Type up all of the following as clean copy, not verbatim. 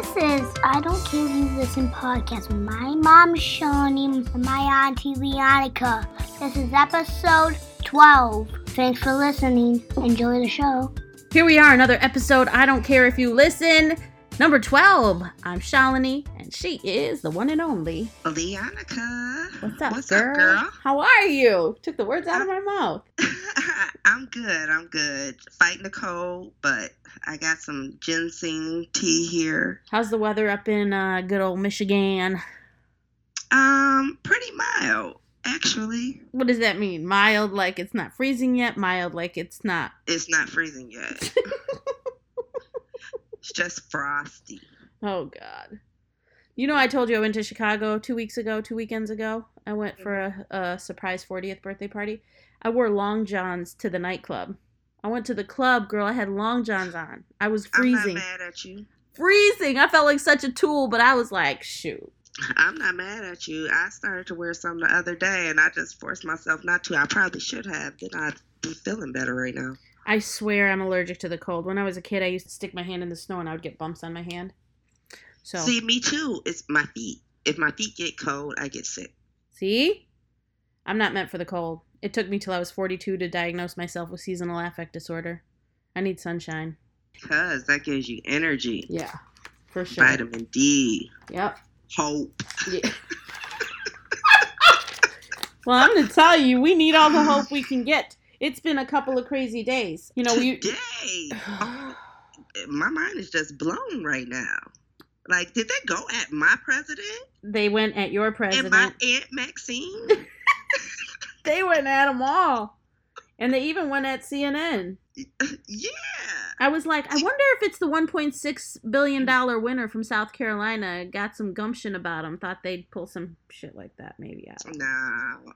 This is I Don't Care If You Listen podcast with my mom, Shalini, and my auntie, Leonica. This is episode 12. Thanks for listening. Enjoy the show. Here we are, another episode, I Don't Care If You Listen, number 12. I'm Shalini, and she is the one and only Leonica. What's up, girl? How are you? Took the words out of my mouth. I'm good. Fighting the cold, but I got some ginseng tea here. How's the weather up in good old Michigan? Pretty mild, actually. What does that mean? Mild like it's not freezing yet? Mild like it's not... It's not freezing yet. It's just frosty. Oh, God. You know, I told you I went to Chicago two weekends ago. I went for a surprise 40th birthday party. I wore long johns to the nightclub. I went to the club, girl. I had long johns on. I was freezing. I'm not mad at you. Freezing. I felt like such a tool, but I was like, shoot. I'm not mad at you. I started to wear some the other day, and I just forced myself not to. I probably should have. Then I'd be feeling better right now. I swear I'm allergic to the cold. When I was a kid, I used to stick my hand in the snow, and I would get bumps on my hand. So. See, me too. It's my feet. If my feet get cold, I get sick. See? I'm not meant for the cold. It took me till I was 42 to diagnose myself with seasonal affect disorder. I need sunshine. Because that gives you energy. Yeah, for sure. Vitamin D. Yep. Hope. Yeah. Well, I'm going to tell you, we need all the hope we can get. It's been a couple of crazy days. You know, Today, my mind is just blown right now. Like, did they go at my president? They went at your president. And my Aunt Maxine? They went at them all. And they even went at CNN. Yeah. I was like, I wonder if it's the $1.6 billion winner from South Carolina got some gumption about them. Thought they'd pull some shit like that maybe out. No,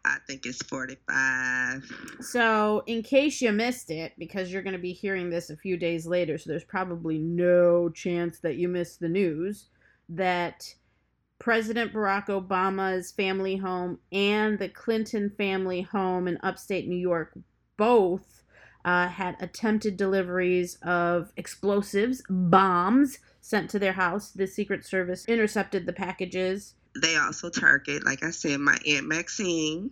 I think it's 45. So in case you missed it, because you're going to be hearing this a few days later, so there's probably no chance that you missed the news that President Barack Obama's family home and the Clinton family home in upstate New York both had attempted deliveries of explosives, bombs, sent to their house. The Secret Service intercepted the packages. They also target, like I said, my Aunt Maxine.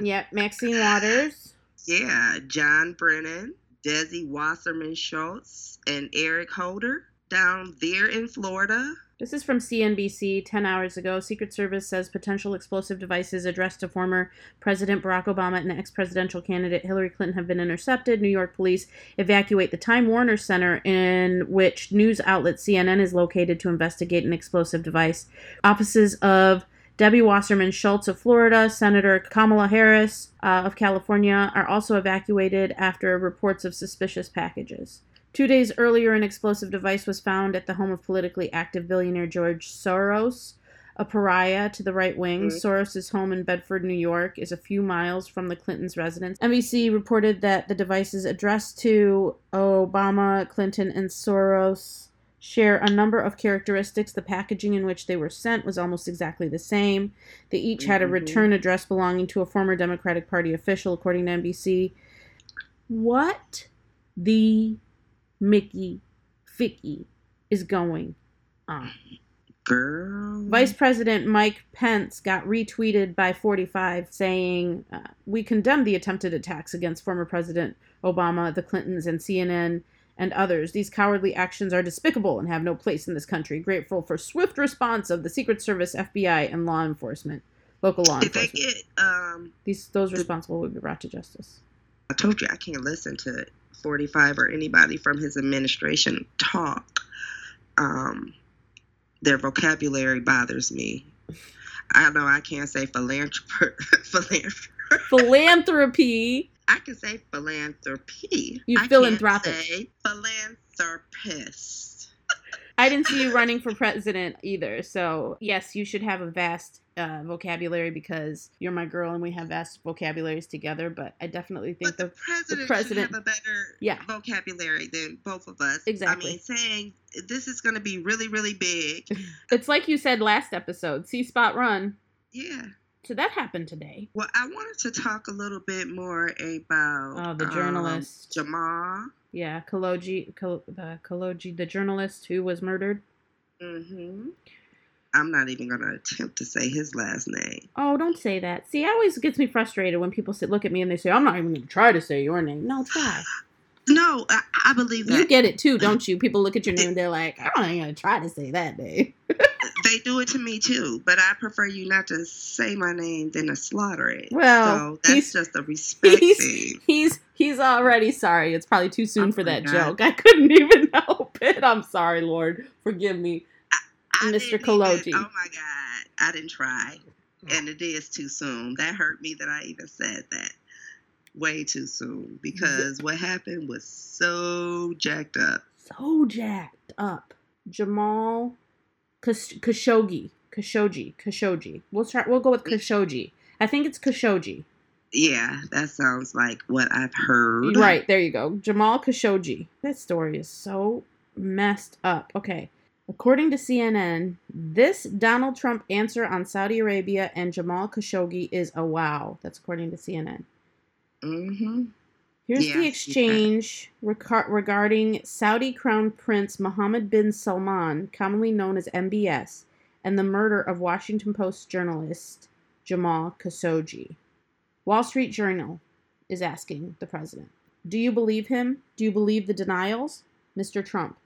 Yep, Maxine Waters. Yeah, John Brennan, Debbie Wasserman Schultz, and Eric Holder down there in Florida. This is from CNBC 10 hours ago. Secret Service says potential explosive devices addressed to former President Barack Obama and ex-presidential candidate Hillary Clinton have been intercepted. New York police evacuate the Time Warner Center, in which news outlet CNN is located, to investigate an explosive device. Offices of Debbie Wasserman Schultz of Florida, Senator Kamala Harris of California are also evacuated after reports of suspicious packages. 2 days earlier, an explosive device was found at the home of politically active billionaire George Soros, a pariah to the right wing. Mm-hmm. Soros' home in Bedford, New York, is a few miles from the Clintons' residence. NBC reported that the devices addressed to Obama, Clinton, and Soros share a number of characteristics. The packaging in which they were sent was almost exactly the same. They each had a return address belonging to a former Democratic Party official, according to NBC. What the... Mickey Ficky is going on. Girl. Vice President Mike Pence got retweeted by 45 saying, we condemn the attempted attacks against former President Obama, the Clintons, and CNN and others. These cowardly actions are despicable and have no place in this country. Grateful for swift response of the Secret Service, FBI, and law enforcement. Local law enforcement. If they get, those responsible would be brought to justice. I told you I can't listen to it. 45 or anybody from his administration talk. Their vocabulary bothers me. I know I can't say philanthropy. I can say philanthropy. You philanthropic. I can't say philanthropist. I didn't see you running for president either. So yes, you should have a vast vocabulary because you're my girl and we have vast vocabularies together. But I definitely think the president should have a better vocabulary than both of us. Exactly. I mean, saying this is going to be really, really big. It's like you said last episode, C-spot run. Yeah. So that happened today. Well, I wanted to talk a little bit more about the journalist Jamal. Yeah, Khashoggi, the journalist who was murdered. Mm-hmm. I'm not even going to attempt to say his last name. Oh, don't say that. See, it always gets me frustrated when people look at me and they say, I'm not even going to try to say your name. No, try. No, I believe that. You get it too, don't you? People look at your name and they're like, I'm not even going to try to say that name. They do it to me too, but I prefer you not to say my name than to slaughter it. Well, so that's just a respect thing. He's already sorry. It's probably too soon for that joke. I couldn't even help it. I'm sorry, Lord. Forgive me. Mr. Kologi. Oh my God. I didn't try. And it is too soon. That hurt me that I even said that. Way too soon. Because what happened was so jacked up. So jacked up. Jamal Khashoggi. Khashoggi. We'll go with Khashoggi. I think it's Khashoggi. Yeah, that sounds like what I've heard. Right, there you go. Jamal Khashoggi. That story is so messed up. Okay. According to CNN, this Donald Trump answer on Saudi Arabia and Jamal Khashoggi is a wow. That's according to CNN. Mm-hmm. Here's the exchange regarding Saudi Crown Prince Mohammed bin Salman, commonly known as MBS, and the murder of Washington Post journalist Jamal Khashoggi. Wall Street Journal is asking the president, do you believe him? Do you believe the denials? Mr. Trump,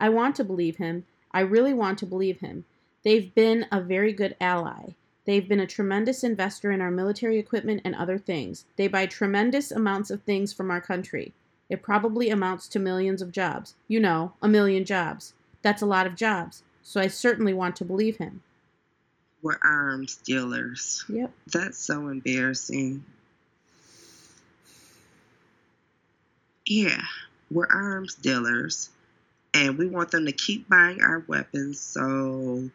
I want to believe him. I really want to believe him. They've been a very good ally. They've been a tremendous investor in our military equipment and other things. They buy tremendous amounts of things from our country. It probably amounts to millions of jobs. You know, 1 million jobs. That's a lot of jobs. So I certainly want to believe him. We're arms dealers. Yep. That's so embarrassing. Yeah, we're arms dealers. And we want them to keep buying our weapons, so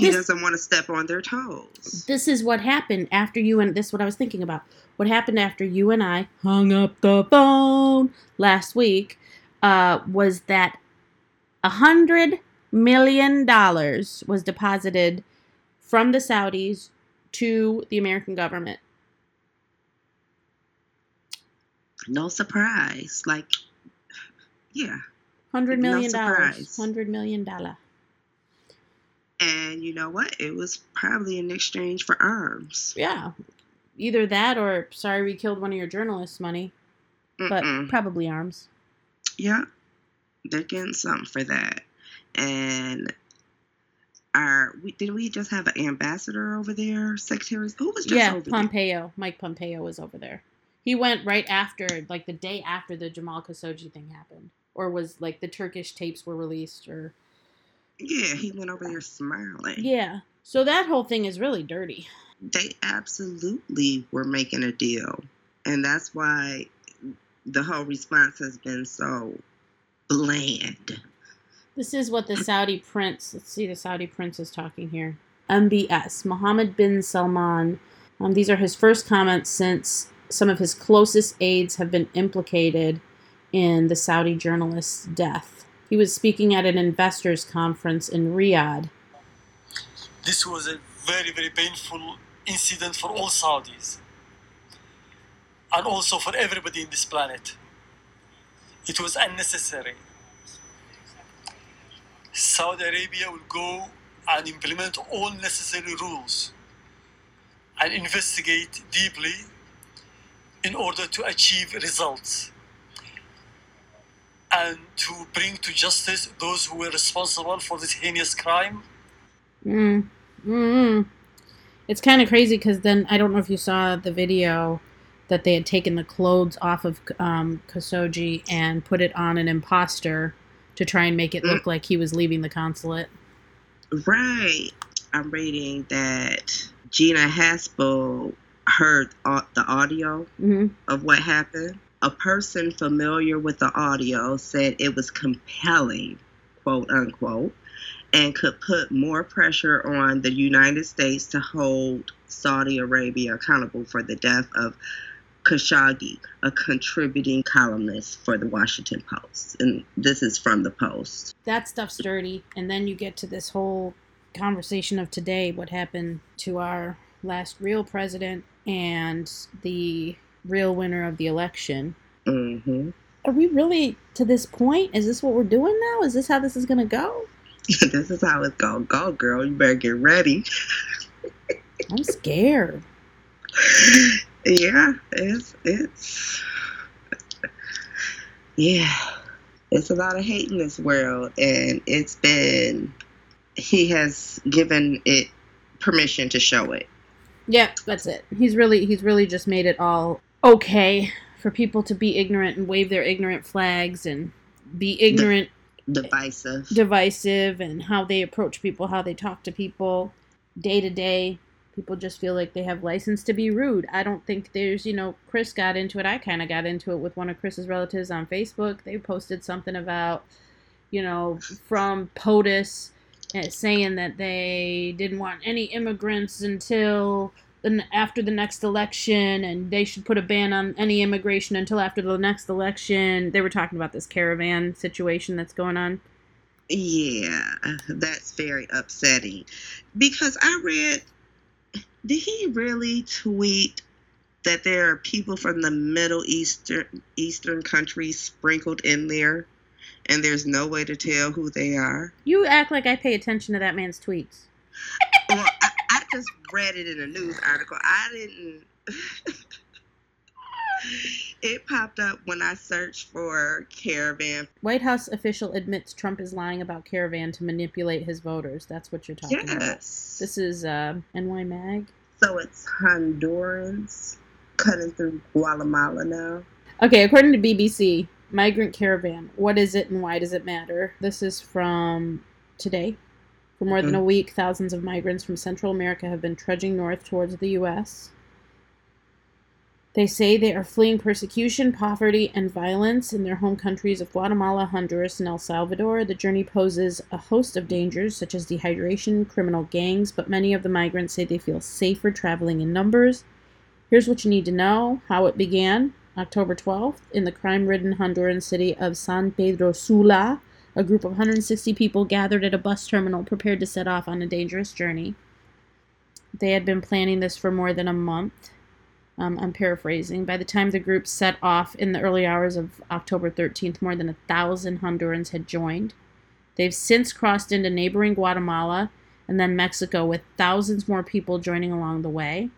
he doesn't want to step on their toes. This is what happened after you and... This is what I was thinking about. What happened after you and I hung up the phone last week was that $100 million was deposited from the Saudis to the American government. No surprise. Like, yeah. $100 million. $100 million. And you know what? It was probably in exchange for arms. Yeah. Either that or, sorry, we killed one of your journalists money. But probably arms. Yeah. They're getting something for that. And didn't we just have an ambassador over there? Secretary? Who was just over there? Yeah, Pompeo. Mike Pompeo was over there. He went right after, like the day after the Jamal Khashoggi thing happened. Or was, like, the Turkish tapes were released, or... Yeah, he went over there smiling. Yeah. So that whole thing is really dirty. They absolutely were making a deal. And that's why the whole response has been so bland. This is what the Saudi prince... Let's see, the Saudi prince is talking here. MBS, Mohammed bin Salman. These are his first comments since some of his closest aides have been implicated in the Saudi journalist's death. He was speaking at an investors' conference in Riyadh. This was a very, very painful incident for all Saudis and also for everybody in this planet. It was unnecessary. Saudi Arabia will go and implement all necessary rules and investigate deeply in order to achieve results and to bring to justice those who were responsible for this heinous crime. It's kind of crazy because then, I don't know if you saw the video that they had taken the clothes off of Khashoggi and put it on an imposter to try and make it look like he was leaving the consulate. Right. I'm reading that Gina Haspel heard the audio of what happened. A person familiar with the audio said it was compelling, quote unquote, and could put more pressure on the United States to hold Saudi Arabia accountable for the death of Khashoggi, a contributing columnist for the Washington Post. And this is from the Post. That stuff's dirty. And then you get to this whole conversation of today, what happened to our last real president and the real winner of the election. Are we really to this point? Is this what we're doing now? Is this how this is going to go? This is how it's gonna go, girl. You better get ready. I'm scared. Yeah, it's a lot of hate in this world, and it's been, he has given it permission to show it. Yeah, that's it. He's really just made it all okay for people to be ignorant and wave their ignorant flags and be ignorant. Divisive, and how they approach people, how they talk to people day to day. People just feel like they have license to be rude. I don't think there's, Chris got into it. I kind of got into it with one of Chris's relatives on Facebook. They posted something about, from POTUS, saying that they didn't want any immigrants until after the next election, and they should put a ban on any immigration until after the next election. They were talking about this caravan situation that's going on. Yeah, that's very upsetting. Because I read... Did he really tweet that there are people from the Middle Eastern countries sprinkled in there, and there's no way to tell who they are? You act like I pay attention to that man's tweets. Well, I just read it in a news article. I didn't... It popped up when I searched for caravan. White House official admits Trump is lying about caravan to manipulate his voters. That's what you're talking about. Yes. This is NY Mag. So it's Hondurans cutting through Guatemala now. Okay, according to BBC, migrant caravan. What is it and why does it matter? This is from today. For more than a week, thousands of migrants from Central America have been trudging north towards the U.S. They say they are fleeing persecution, poverty, and violence in their home countries of Guatemala, Honduras, and El Salvador. The journey poses a host of dangers, such as dehydration, criminal gangs, but many of the migrants say they feel safer traveling in numbers. Here's what you need to know. How it began, October 12th, in the crime-ridden Honduran city of San Pedro Sula. A group of 160 people gathered at a bus terminal prepared to set off on a dangerous journey. They had been planning this for more than a month. I'm paraphrasing. By the time the group set off in the early hours of October 13th, more than 1,000 Hondurans had joined. They've since crossed into neighboring Guatemala and then Mexico, with thousands more people joining along the way.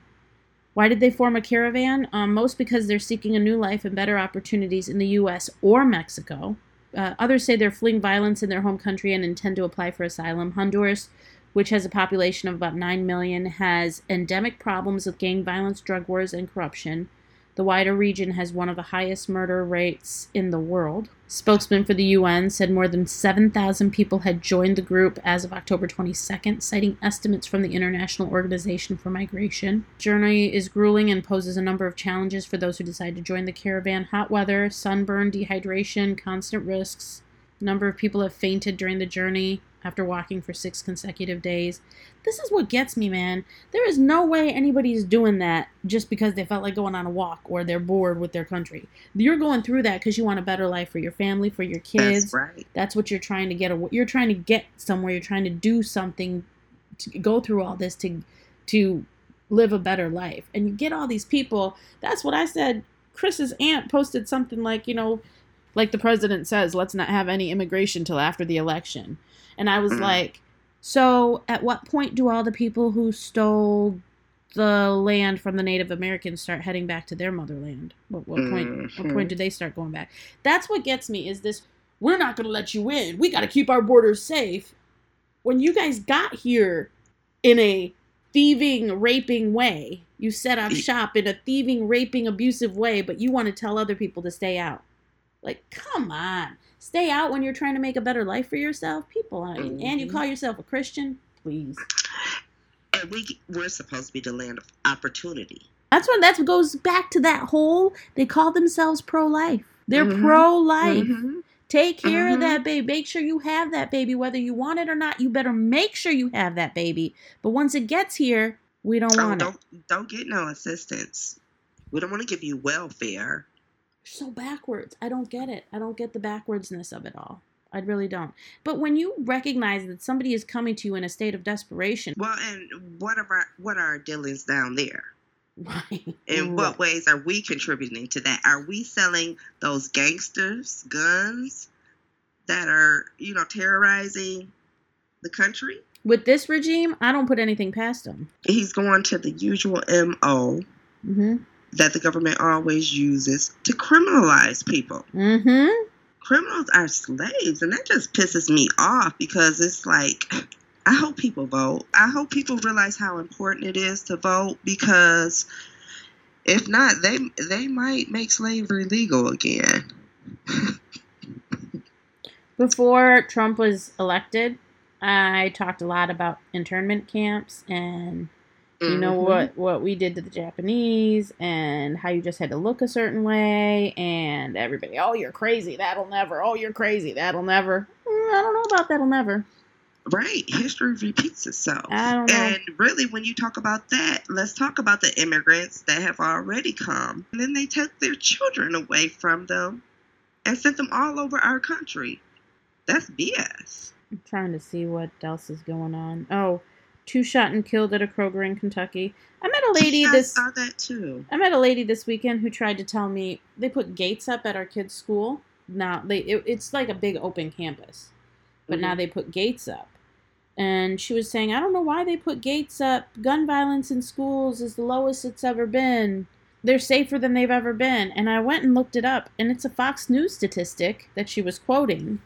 Why did they form a caravan? Most because they're seeking a new life and better opportunities in the U.S. or Mexico. Others say they're fleeing violence in their home country and intend to apply for asylum. Honduras, which has a population of about 9 million, has endemic problems with gang violence, drug wars, and corruption. The wider region has one of the highest murder rates in the world. Spokesman for the UN said more than 7,000 people had joined the group as of October 22nd, citing estimates from the International Organization for Migration. The journey is grueling and poses a number of challenges for those who decide to join the caravan. Hot weather, sunburn, dehydration, constant risks. A number of people have fainted during the journey after walking for 6 consecutive days. This is what gets me, man. There is no way anybody's doing that just because they felt like going on a walk or they're bored with their country. You're going through that because you want a better life for your family, for your kids. That's right. That's what you're trying to get. You're trying to get somewhere. You're trying to do something, to go through all this to live a better life. And you get all these people. That's what I said. Chris's aunt posted something like, like the president says, let's not have any immigration till after the election. And I was like, so at what point do all the people who stole the land from the Native Americans start heading back to their motherland? What point do they start going back? That's what gets me, is this, we're not going to let you in. We got to keep our borders safe. When you guys got here in a thieving, raping way, you set up shop in a thieving, raping, abusive way, but you want to tell other people to stay out. Like, come on. Stay out when you're trying to make a better life for yourself. People, and you call yourself a Christian? Please. And we're supposed to be the land of opportunity. That goes back to that whole, they call themselves pro-life. They're pro-life. Mm-hmm. Take care of that baby. Make sure you have that baby. Whether you want it or not, you better make sure you have that baby. But once it gets here, we don't want it. Don't get no assistance. We don't want to give you welfare. So backwards. I don't get it. I don't get the backwardsness of it all. I really don't. But when you recognize that somebody is coming to you in a state of desperation. Well, and what are our dealings down there? Right. In what ways are we contributing to that? Are we selling those gangsters guns that are, terrorizing the country. With this regime, I don't put anything past him. He's going to the usual M.O. Mm-hmm. that the government always uses to criminalize people. Mm-hmm. Criminals are slaves, and that just pisses me off because it's like, I hope people vote. I hope people realize how important it is to vote because if not, they might make slavery legal again. Before Trump was elected, I talked a lot about internment camps and, you know, mm-hmm. what we did to the Japanese and how you just had to look a certain way and everybody, oh, you're crazy. That'll never. Oh, you're crazy. That'll never. I don't know about that'll never. Right. History repeats itself. I don't know. And really, when you talk about that, let's talk about the immigrants that have already come. And then they take their children away from them and send them all over our country. That's BS. I'm trying to see what else is going on. Oh, 2 shot and killed at a Kroger in Kentucky. I met a lady this weekend who tried to tell me they put gates up at our kids' school. Now it's like a big open campus, but mm-hmm. now they put gates up. And she was saying, I don't know why they put gates up. Gun violence in schools is the lowest it's ever been. They're safer than they've ever been. And I went and looked it up, and it's a Fox News statistic that she was quoting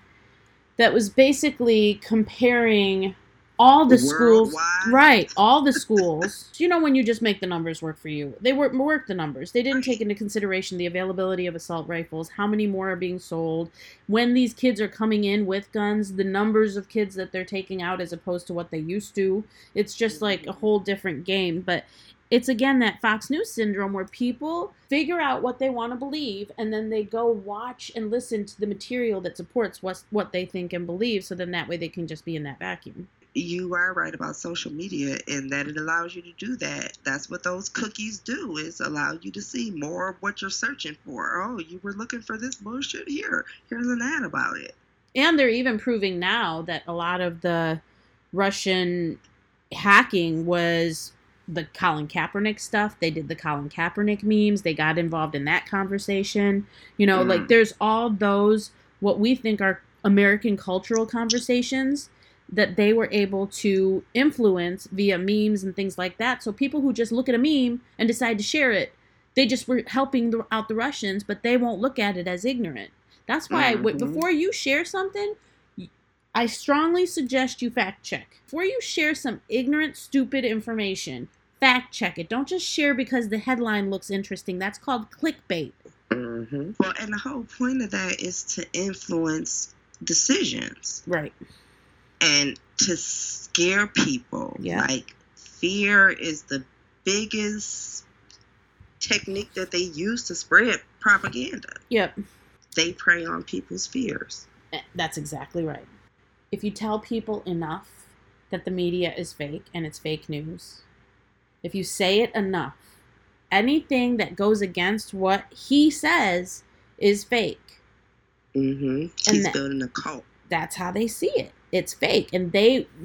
that was basically comparing all the schools, right, all the schools. You know, when you just make the numbers work for you. They work the numbers. They didn't take into consideration the availability of assault rifles, how many more are being sold, when these kids are coming in with guns, the numbers of kids that they're taking out as opposed to what they used to. It's just like a whole different game. But it's, again, that Fox News syndrome where people figure out what they want to believe and then they go watch and listen to the material that supports what they think and believe, so then that way they can just be in that vacuum. You are right about social media and that it allows you to do that. That's what those cookies do, is allow you to see more of what you're searching for. Oh, you were looking for this bullshit here. Here's an ad about it. And they're even proving now that a lot of the Russian hacking was the Colin Kaepernick stuff. They did the Colin Kaepernick memes. They got involved in that conversation. You know, like there's all those, what we think are American cultural conversations that they were able to influence via memes and things like that. So people who just look at a meme and decide to share it, they just were helping out the Russians, but they won't look at it as ignorant. That's why before you share something, I strongly suggest you fact check. Before you share some ignorant, stupid information, fact check it. Don't just share because the headline looks interesting. That's called clickbait. Mm-hmm. Well, and the whole point of that is to influence decisions. Right. And to scare people. Yeah. Like, fear is the biggest technique that they use to spread propaganda. Yep. They prey on people's fears. That's exactly right. If you tell people enough that the media is fake and it's fake news, if you say it enough, anything that goes against what he says is fake. Mm-hmm. He's building a cult. That's how they see it. It's fake, and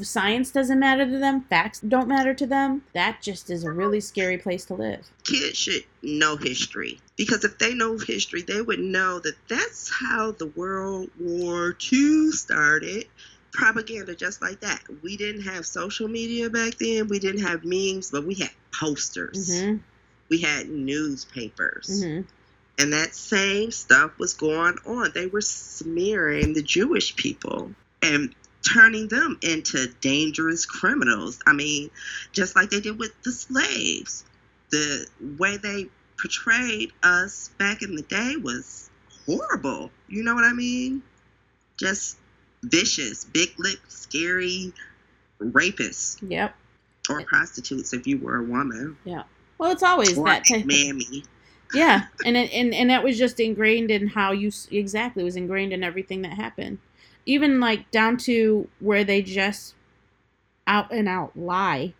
science doesn't matter to them. Facts don't matter to them. That just is a really scary place to live. Kids should know history, because if they know history, they would know that that's how the World War II started. Propaganda just like that. We didn't have social media back then. We didn't have memes, but we had posters. Mm-hmm. We had newspapers. Mm-hmm. And that same stuff was going on. They were smearing the Jewish people and turning them into dangerous criminals. I mean, just like they did with the slaves. The way they portrayed us back in the day was horrible. You know what I mean? Just vicious, big-lipped, scary rapists. Yep. Or prostitutes if you were a woman. Yeah. Well, it's always or that type of mammy. Yeah, and that was just ingrained in how you exactly was ingrained in everything that happened. Even like down to where they just out and out lie.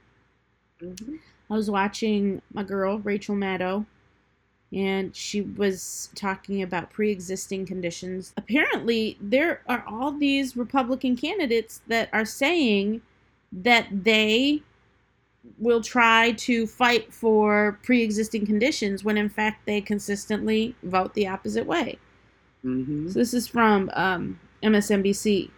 Mm-hmm. I was watching my girl, Rachel Maddow, and she was talking about pre-existing conditions. Apparently, there are all these Republican candidates that are saying that they will try to fight for pre-existing conditions when, in fact, they consistently vote the opposite way. Mm-hmm. So this is from MSNBC.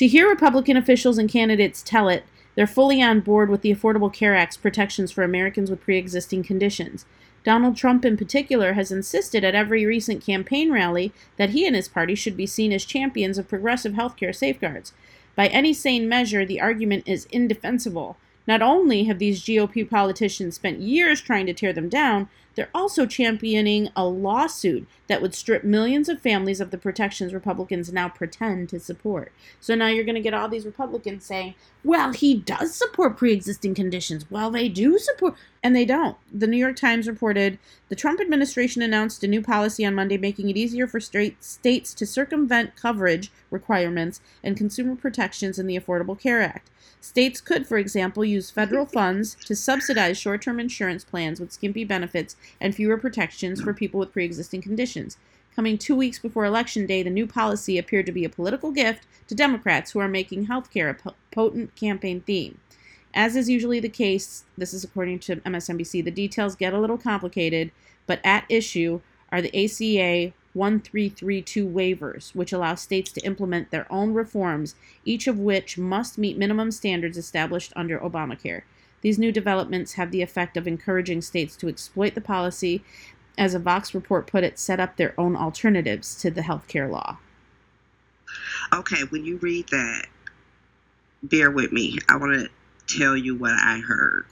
To hear Republican officials and candidates tell it, they're fully on board with the Affordable Care Act's protections for Americans with pre-existing conditions. Donald Trump in particular has insisted at every recent campaign rally that he and his party should be seen as champions of progressive health care safeguards. By any sane measure, the argument is indefensible. Not only have these GOP politicians spent years trying to tear them down, they're also championing a lawsuit that would strip millions of families of the protections Republicans now pretend to support. So now you're going to get all these Republicans saying, well, he does support pre-existing conditions. Well, they do support, and they don't. The New York Times reported, the Trump administration announced a new policy on Monday making it easier for states to circumvent coverage requirements and consumer protections in the Affordable Care Act. States could, for example, use federal funds to subsidize short-term insurance plans with skimpy benefits and fewer protections for people with pre-existing conditions. Coming 2 weeks before Election Day, the new policy appeared to be a political gift to Democrats who are making health care a potent campaign theme. As is usually the case, this is according to MSNBC, the details get a little complicated, but at issue are the ACA 1332 waivers, which allow states to implement their own reforms, each of which must meet minimum standards established under Obamacare. These new developments have the effect of encouraging states to exploit the policy, as a Vox report put it, set up their own alternatives to the health care law. Okay, when you read that, bear with me. I want to tell you what I heard.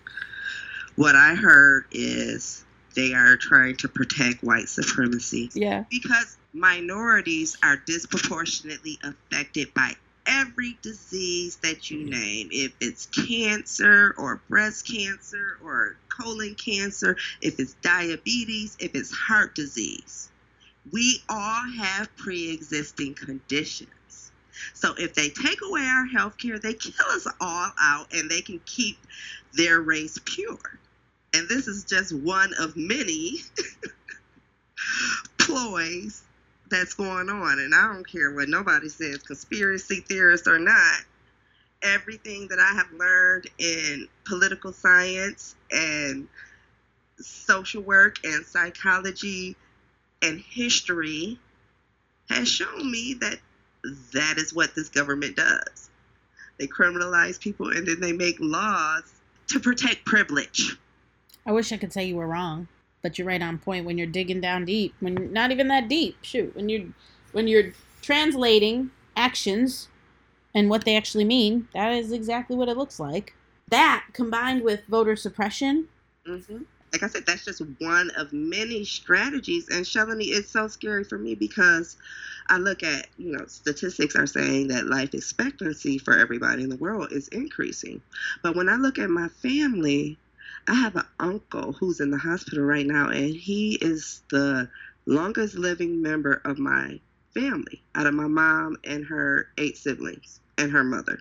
What I heard is they are trying to protect white supremacy. Yeah. Because minorities are disproportionately affected by every disease that you name, if it's cancer or breast cancer or colon cancer, if it's diabetes, if it's heart disease. We all have pre-existing conditions. So if they take away our health care, they kill us all out, and they can keep their race pure. And this is just one of many ploys that's going on, and I don't care what nobody says, conspiracy theorists or not. Everything that I have learned in political science and social work and psychology and history has shown me that that is what this government does. They criminalize people, and then they make laws to protect privilege. I wish I could say you were wrong. But you're right on point when you're digging down deep, when you're not even that deep, shoot, when you're translating actions and what they actually mean, that is exactly what it looks like. That combined with voter suppression. Mm-hmm. Like I said, that's just one of many strategies. And Shalini, it's so scary for me because I look at, statistics are saying that life expectancy for everybody in the world is increasing. But when I look at my family, I have an uncle who's in the hospital right now, and he is the longest living member of my family, out of my mom and her 8 siblings and her mother.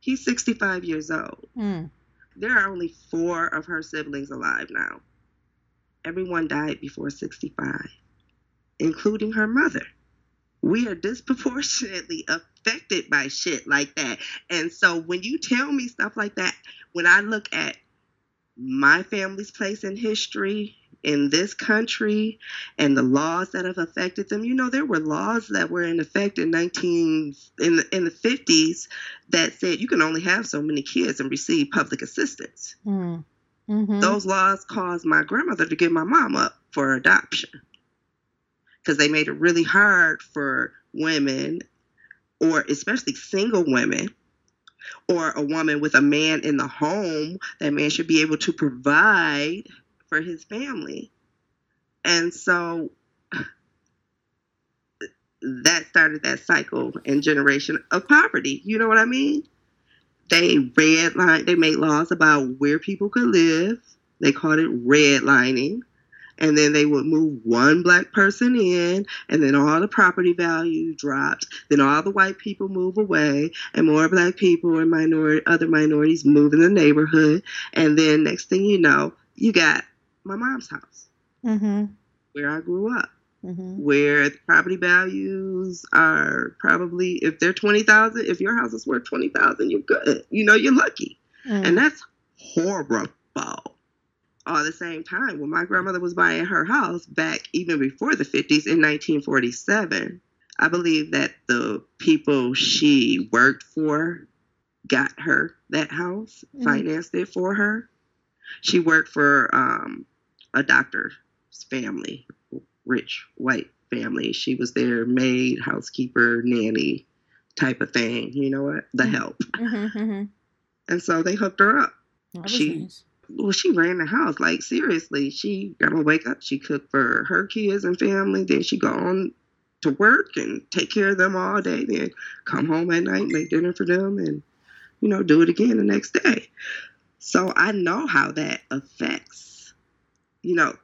He's 65 years old. Mm. There are only 4 of her siblings alive now. Everyone died before 65, including her mother. We are disproportionately affected by shit like that. And so when you tell me stuff like that, when I look at my family's place in history, in this country, and the laws that have affected them. There were laws that were in effect in the 50s that said you can only have so many kids and receive public assistance. Mm. Mm-hmm. Those laws caused my grandmother to give my mom up for adoption because they made it really hard for women, or especially single women, or a woman with a man in the home. That man should be able to provide for his family. And so that started that cycle and generation of poverty. You know what I mean? They redlined, they made laws about where people could live. They called it redlining. And then they would move one black person in, and then all the property value dropped. Then all the white people move away, and more black people and other minorities move in the neighborhood. And then next thing you know, you got my mom's house, mm-hmm. where I grew up, mm-hmm. where the property values are probably, if they're $20,000, if your house is worth $20,000, you're good. You're lucky. Mm. And that's horrible. All the same time, when my grandmother was buying her house back even before the 50s in 1947, I believe that the people she worked for got her that house, financed it for her. She worked for a doctor's family, rich white family. She was their maid, housekeeper, nanny type of thing. You know what? The help. Mm-hmm, mm-hmm. And so they hooked her up. Nice. Well, she ran the house. Like, seriously, she got to wake up. She cooked for her kids and family. Then she go on to work and take care of them all day. Then come home at night, make dinner for them, and, you know, do it again the next day. So I know how that affects, you know,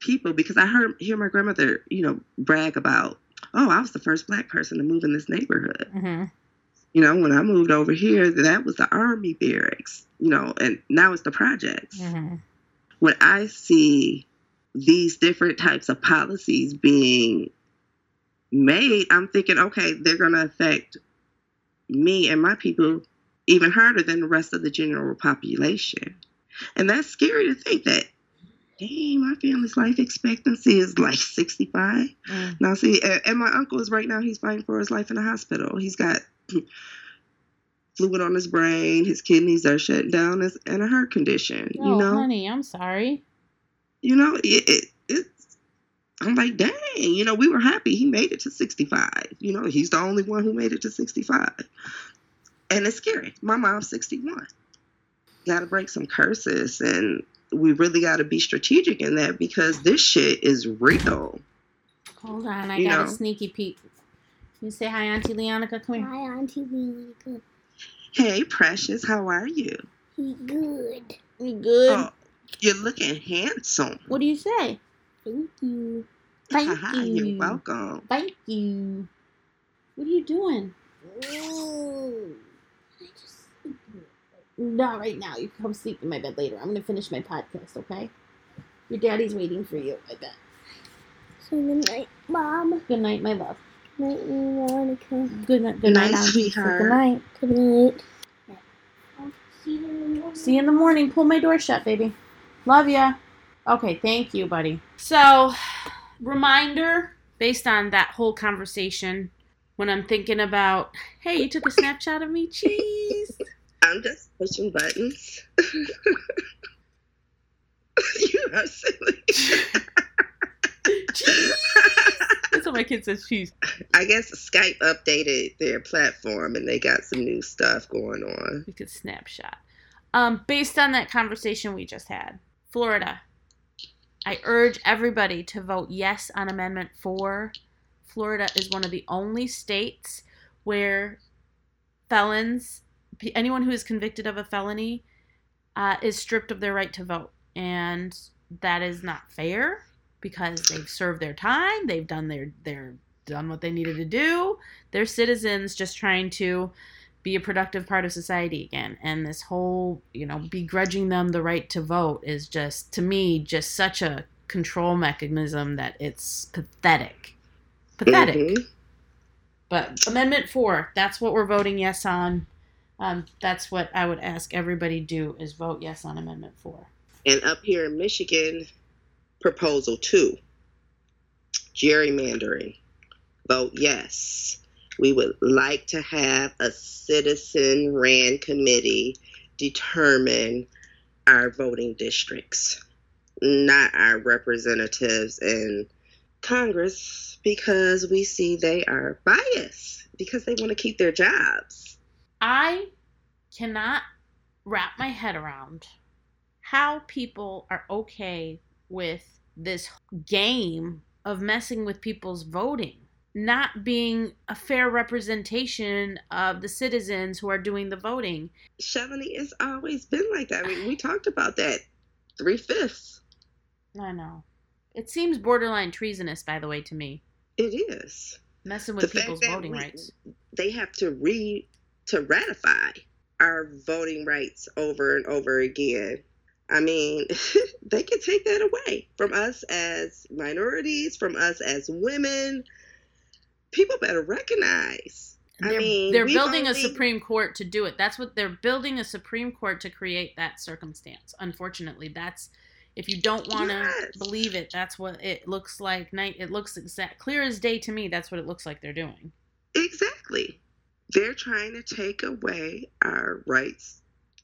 people, because I hear my grandmother, you know, brag about, oh, I was the first black person to move in this neighborhood. Mm-hmm. You know, when I moved over here, that was the army barracks, you know, and now it's the projects. Mm-hmm. When I see these different types of policies being made, I'm thinking, okay, they're going to affect me and my people even harder than the rest of the general population. And that's scary to think that, dang, my family's life expectancy is like 65. Mm. Now, see, and my uncle is right now, he's fighting for his life in the hospital. He's got fluid on his brain, his kidneys are shut down, and a heart condition. Oh, you know, honey, I'm sorry. You know, it's I'm like, dang, you know, we were happy he made it to 65. You know, he's the only one who made it to 65. And it's scary. My mom's 61. Gotta break some curses, and we really gotta be strategic in that, because this shit is real. Hold on, I got a sneaky peek. You say hi, Auntie Leonica. Come here. Hi, Auntie Leonica. Hey, precious. How are you? Good. You good? Oh, you're looking handsome. What do you say? Thank you. Thank you. You're welcome. Thank you. What are you doing? Ooh. Not right now. You come sleep in my bed later. I'm going to finish my podcast, okay? Your daddy's waiting for you, I bet. So good night, Mom. Good night, my love. Night, Leonica. Good night, sweetheart. Good night. See you in the morning. Pull my door shut, baby. Love ya. Okay, thank you, buddy. So, reminder, based on that whole conversation, when I'm thinking about, hey, you took a snapshot of me, cheese. I'm just pushing buttons. You are silly. Cheese. That's what my kid says, cheese. I guess Skype updated their platform and they got some new stuff going on. We could snapshot. Based on that conversation we just had, Florida, I urge everybody to vote yes on Amendment 4. Florida is one of the only states where felons, anyone who is convicted of a felony, is stripped of their right to vote. And that is not fair, because they've served their time, they've done their done what they needed to do. They're citizens just trying to be a productive part of society again. And this whole, you know, begrudging them the right to vote is just, to me, just such a control mechanism that it's pathetic. Pathetic. Mm-hmm. But Amendment 4, that's what we're voting yes on. That's what I would ask everybody do, is vote yes on Amendment 4. And up here in Michigan, Proposal 2, gerrymandering. Vote yes. We would like to have a citizen-run committee determine our voting districts, not our representatives in Congress, because we see they are biased because they want to keep their jobs. I cannot wrap my head around how people are okay with this game of messing with people's voting, not being a fair representation of the citizens who are doing the voting. Shalini, it's always been like that. I mean, we talked about that. 3/5. I know. It seems borderline treasonous, by the way, to me. It is. Messing with people's voting rights. They have to ratify our voting rights over and over again. I mean, they can take that away from us as minorities, from us as women. People better recognize. They're building a Supreme Court to do it. That's what they're building, a Supreme Court to create that circumstance. Unfortunately, that's If you don't want to believe it, that's what it looks like. It looks clear as day to me. That's what it looks like they're doing. Exactly. They're trying to take away our rights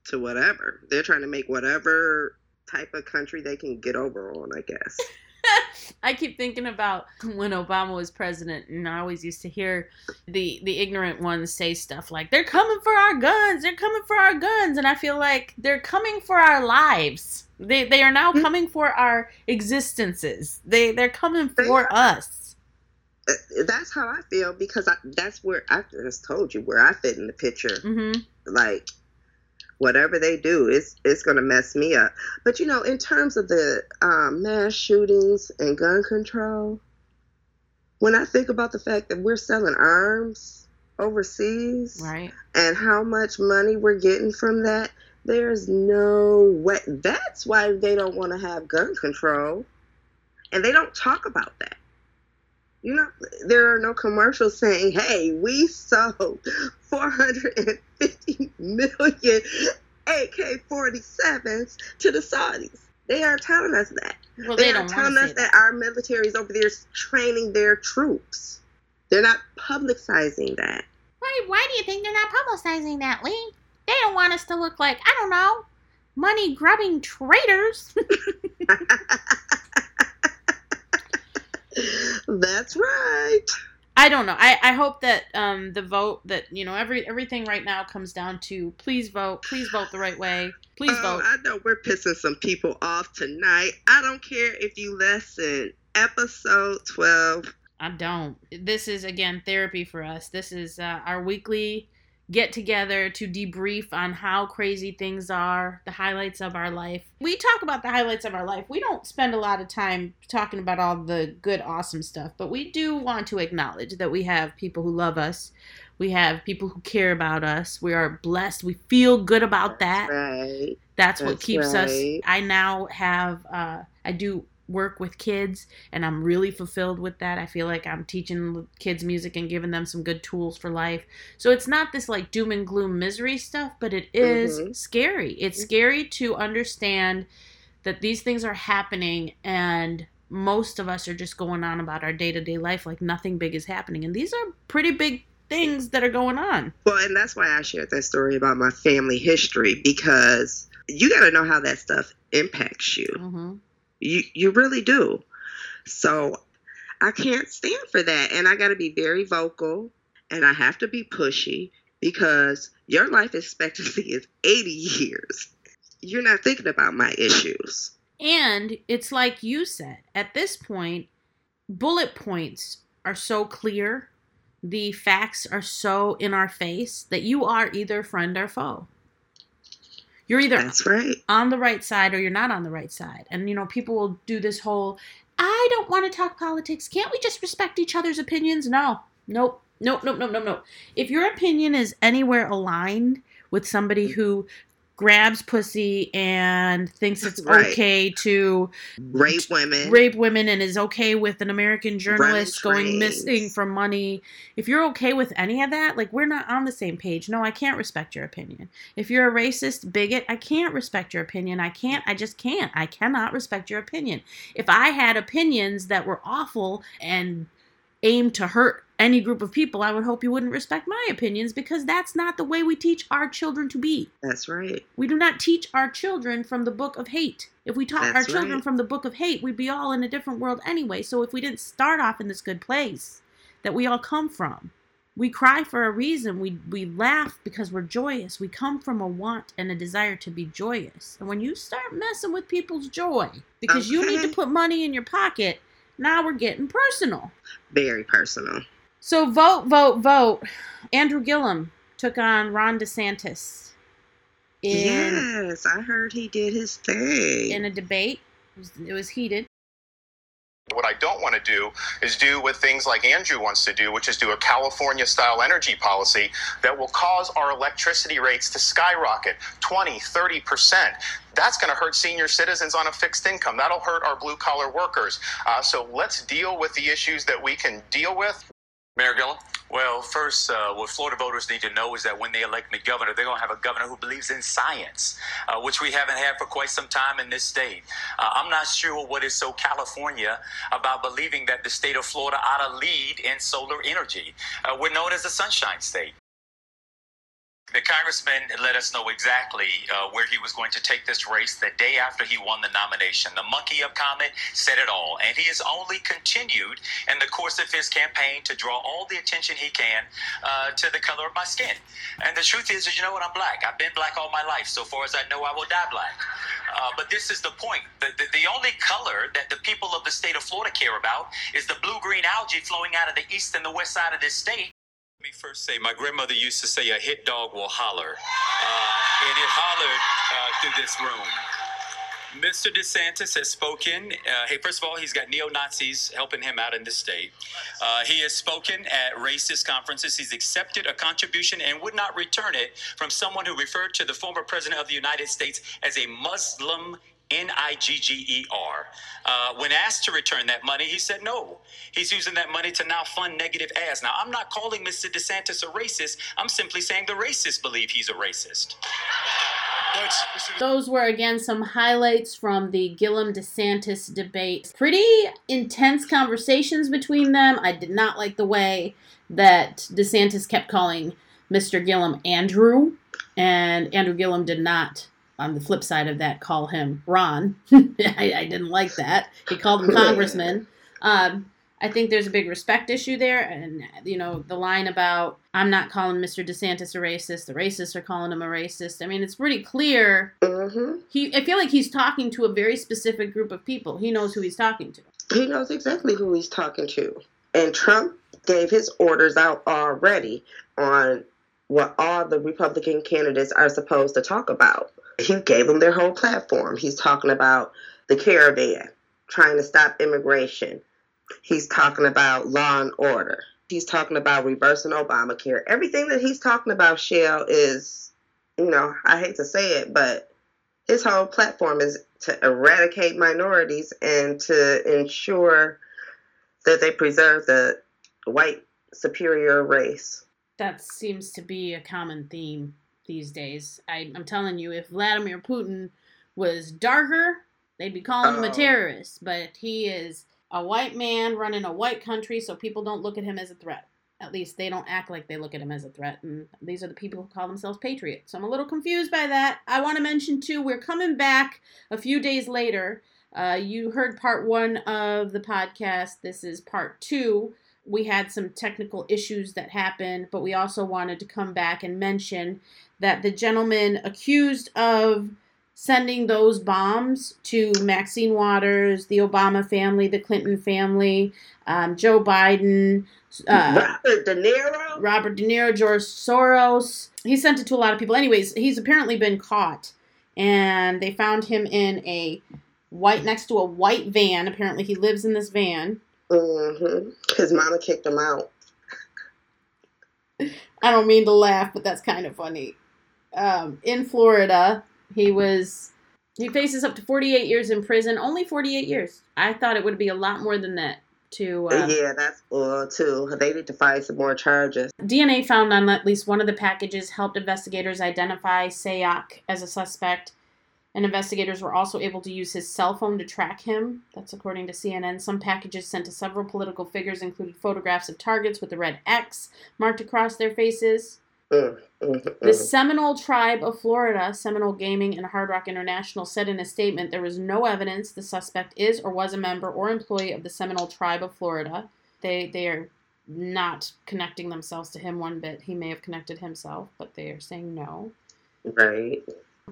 to whatever. They're trying to make whatever type of country they can get over on, I guess. I keep thinking about when Obama was president, and I always used to hear the ignorant ones say stuff like, they're coming for our guns, they're coming for our guns. And I feel like they're coming for our lives. They are now coming for our existences. They're coming for us. That's how I feel, because that's where I just told you where I fit in the picture. Mm-hmm. Like, whatever they do, it's going to mess me up. But, you know, in terms of the mass shootings and gun control, when I think about the fact that we're selling arms overseas, right, and how much money we're getting from that, there's no way. That's why they don't want to have gun control. And they don't talk about that. You know, there are no commercials saying, hey, we sold 450 million AK-47s to the Saudis. They are telling us that. Well, they are telling us that our military is over there training their troops. They're not publicizing that. Why do you think they're not publicizing that, Lee? They don't want us to look like, I don't know, money-grubbing traitors. That's right. I don't know. I hope that the vote, that, you know, everything right now comes down to please vote the right way. Please vote. I know we're pissing some people off tonight. I don't care if you listen. Episode 12. I don't. This is, again, therapy for us. This is our weekly get together to debrief on how crazy things are, the highlights of our life. We talk about the highlights of our life. We don't spend a lot of time talking about all the good, awesome stuff, but we do want to acknowledge that we have people who love us. We have people who care about us. We are blessed. We feel good about that. Right. That's what keeps us. I now have, I do work with kids, and I'm really fulfilled with that. I feel like I'm teaching kids music and giving them some good tools for life. So it's not this like doom and gloom misery stuff, but it is scary. It's scary to understand that these things are happening, and most of us are just going on about our day-to-day life like nothing big is happening. And these are pretty big things that are going on. Well, and that's why I shared that story about my family history, because you got to know how that stuff impacts you. Mm-hmm. You really do. So I can't stand for that. And I got to be very vocal, and I have to be pushy, because your life expectancy is 80 years. You're not thinking about my issues. And it's like you said, at this point, bullet points are so clear. The facts are so in our face that you are either friend or foe. You're either on the right side or you're not on the right side. And, you know, people will do this whole, I don't want to talk politics. Can't we just respect each other's opinions? No. Nope. If your opinion is anywhere aligned with somebody who grabs pussy and thinks it's okay to rape women and is okay with an American journalist going missing for money, if you're okay with any of that, like, we're not on the same page. No, I can't respect your opinion. If you're a racist bigot, I can't respect your opinion. I cannot respect your opinion. If I had opinions that were awful and aimed to hurt any group of people, I would hope you wouldn't respect my opinions, because that's not the way we teach our children to be. That's right. We do not teach our children from the book of hate. If we taught our children from the book of hate, we'd be all in a different world anyway. So if we didn't start off in this good place that we all come from, we cry for a reason. We laugh because we're joyous. We come from a want and a desire to be joyous. And when you start messing with people's joy, because you need to put money in your pocket, now we're getting personal. Very personal. So vote. Andrew Gillum took on Ron DeSantis. Yes, I heard he did his thing. In a debate. It was heated. What I don't want to do is do what things like Andrew wants to do, which is do a California-style energy policy that will cause our electricity rates to skyrocket 20-30%. That's going to hurt senior citizens on a fixed income. That'll hurt our blue-collar workers. So let's deal with the issues that we can deal with. Mayor Gillum? Well, first, what Florida voters need to know is that when they elect the governor, they're going to have a governor who believes in science, which we haven't had for quite some time in this state. I'm not sure what is so California about believing that the state of Florida ought to lead in solar energy. We're known as the Sunshine State. The congressman let us know exactly where he was going to take this race the day after he won the nomination. The monkey up comment said it all, and he has only continued in the course of his campaign to draw all the attention he can to the color of my skin. And the truth is, you know what, I'm black. I've been black all my life. So far as I know, I will die black. But this is the point. The only color that the people of the state of Florida care about is the blue-green algae flowing out of the east and the west side of this state. Let me first say, my grandmother used to say, a hit dog will holler, and it hollered through this room. Mr. DeSantis has spoken. Hey, first of all, he's got neo-Nazis helping him out in this state. He has spoken at racist conferences. He's accepted a contribution and would not return it from someone who referred to the former president of the United States as a Muslim N-I-G-G-E-R. When asked to return that money, he said no. He's using that money to now fund negative ads. Now, I'm not calling Mr. DeSantis a racist. I'm simply saying the racists believe he's a racist. Those were, again, some highlights from the Gillum-DeSantis debate. Pretty intense conversations between them. I did not like the way that DeSantis kept calling Mr. Gillum Andrew, and Andrew Gillum did not, on the flip side of that, call him Ron. I didn't like that. He called him Congressman. I think there's a big respect issue there. And, you know, the line about, I'm not calling Mr. DeSantis a racist, the racists are calling him a racist. I mean, it's pretty clear. Mm-hmm. I feel like he's talking to a very specific group of people. He knows who he's talking to. He knows exactly who he's talking to. And Trump gave his orders out already on what all the Republican candidates are supposed to talk about. He gave them their whole platform. He's talking about the caravan, trying to stop immigration. He's talking about law and order. He's talking about reversing Obamacare. Everything that he's talking about, Shell, is, you know, I hate to say it, but his whole platform is to eradicate minorities and to ensure that they preserve the white superior race. That seems to be a common theme these days. I'm telling you, if Vladimir Putin was darker, they'd be calling him a terrorist. But he is a white man running a white country, so people don't look at him as a threat. At least they don't act like they look at him as a threat. And these are the people who call themselves patriots. So I'm a little confused by that. I want to mention, too, we're coming back a few days later. You heard part one of the podcast. This is part two. We had some technical issues that happened, but we also wanted to come back and mention that the gentleman accused of sending those bombs to Maxine Waters, the Obama family, the Clinton family, Joe Biden, Robert De Niro, George Soros. He sent it to a lot of people. Anyways, he's apparently been caught, and they found him in next to a white van. Apparently he lives in this van. Mm-hmm. His mama kicked him out. I don't mean to laugh, but that's kind of funny. In Florida, he faces up to 48 years in prison. Only 48 years. I thought it would be a lot more than that. Yeah, that's too. They need to find some more charges. DNA found on at least one of the packages helped investigators identify Sayak as a suspect. And investigators were also able to use his cell phone to track him. That's according to CNN. Some packages sent to several political figures included photographs of targets with the red X marked across their faces. The Seminole Tribe of Florida, Seminole Gaming and Hard Rock International, said in a statement there was no evidence the suspect is or was a member or employee of the Seminole Tribe of Florida. They are not connecting themselves to him one bit. He may have connected himself, but they are saying no. Right.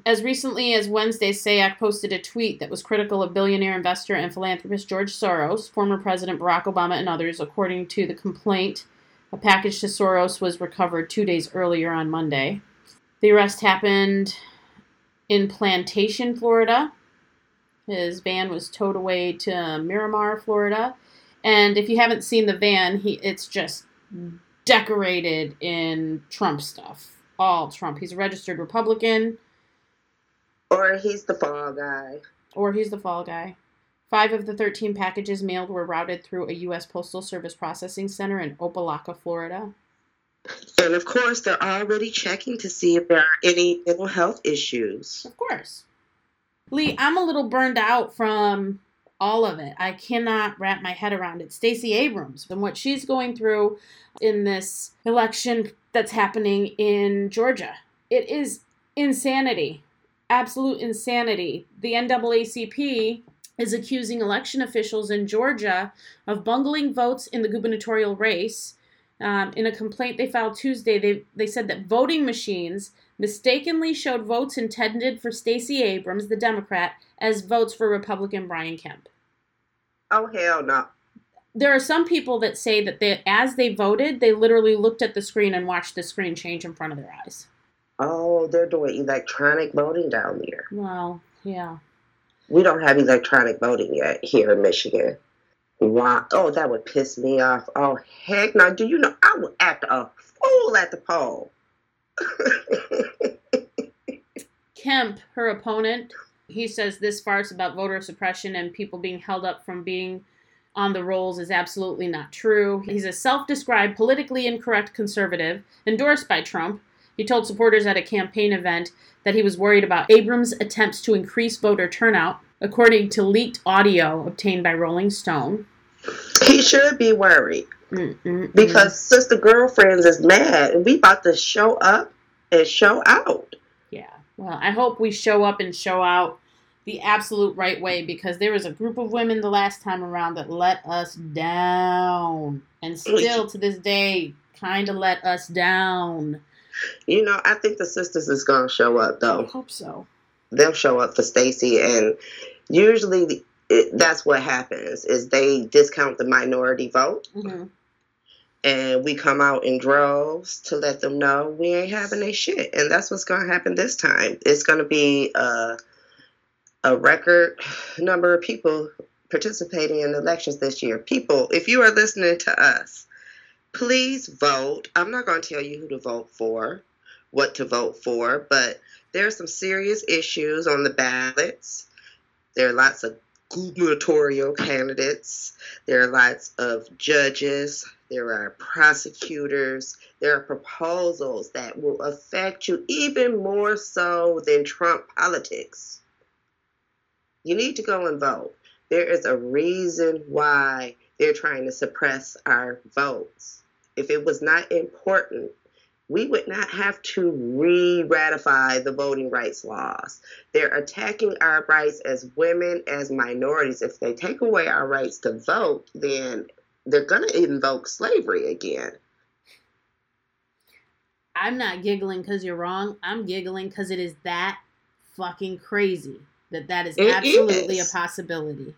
As recently as Wednesday, Sayak posted a tweet that was critical of billionaire investor and philanthropist George Soros, former President Barack Obama, and others. According to the complaint, a package to Soros was recovered 2 days earlier on Monday. The arrest happened in Plantation, Florida. His van was towed away to Miramar, Florida. And if you haven't seen the van, it's just decorated in Trump stuff. All Trump. He's a registered Republican. Or he's the fall guy. 5 of the 13 packages mailed were routed through a U.S. Postal Service processing center in Opelika, Florida. And of course, they're already checking to see if there are any mental health issues. Of course. Lee, I'm a little burned out from all of it. I cannot wrap my head around it. Stacey Abrams and what she's going through in this election that's happening in Georgia. It is insanity. Absolute insanity. The NAACP is accusing election officials in Georgia of bungling votes in the gubernatorial race. In a complaint they filed Tuesday, they said that voting machines mistakenly showed votes intended for Stacey Abrams, the Democrat, as votes for Republican Brian Kemp. Oh, hell no. There are some people that say that they, as they voted, they literally looked at the screen and watched the screen change in front of their eyes. Oh, they're doing electronic voting down there. Well, yeah. We don't have electronic voting yet here in Michigan. Wow. Oh, that would piss me off. Oh, heck no. Do you know I would act a fool at the poll? Kemp, her opponent, he says this farce about voter suppression and people being held up from being on the rolls is absolutely not true. He's a self-described, politically incorrect conservative, endorsed by Trump. He told supporters at a campaign event that he was worried about Abrams' attempts to increase voter turnout, according to leaked audio obtained by Rolling Stone. He should be worried. Because Sister Girlfriends is mad and we about to show up and show out. Yeah. Well, I hope we show up and show out the absolute right way, because there was a group of women the last time around that let us down. And still to this day kind of let us down. You know, I think the sisters is going to show up though. I hope so. They'll show up for Stacey, and usually that's what happens is they discount the minority vote, and we come out in droves to let them know we ain't having their shit, and that's what's going to happen this time. It's going to be a record number of people participating in elections this year. People, if you are listening to us, please vote. I'm not going to tell you who to vote for, what to vote for, but there are some serious issues on the ballots. There are lots of gubernatorial candidates. There are lots of judges. There are prosecutors. There are proposals that will affect you even more so than Trump politics. You need to go and vote. There is a reason why they're trying to suppress our votes. If it was not important, we would not have to re-ratify the voting rights laws. They're attacking our rights as women, as minorities. If they take away our rights to vote, then they're going to invoke slavery again. I'm not giggling because you're wrong. I'm giggling because it is that fucking crazy that is absolutely a possibility.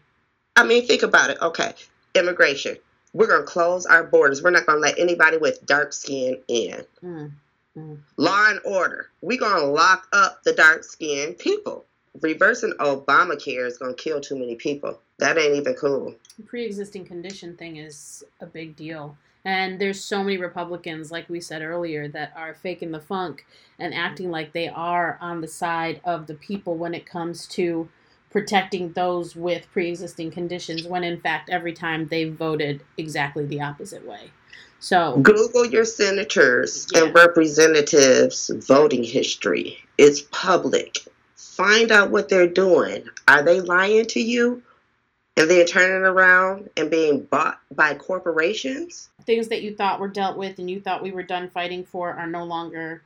I mean, think about it. Okay, immigration. We're going to close our borders. We're not going to let anybody with dark skin in. Law and order. We're going to lock up the dark skinned people. Reversing Obamacare is going to kill too many people. That ain't even cool. The pre-existing condition thing is a big deal. And there's so many Republicans, like we said earlier, that are faking the funk and acting like they are on the side of the people when it comes to protecting those with pre-existing conditions, when in fact every time they voted exactly the opposite way. So Google your senators and representatives' voting history. It's public. Find out what they're doing. Are they lying to you and then turning around and being bought by corporations? Things that you thought were dealt with and you thought we were done fighting for are no longer,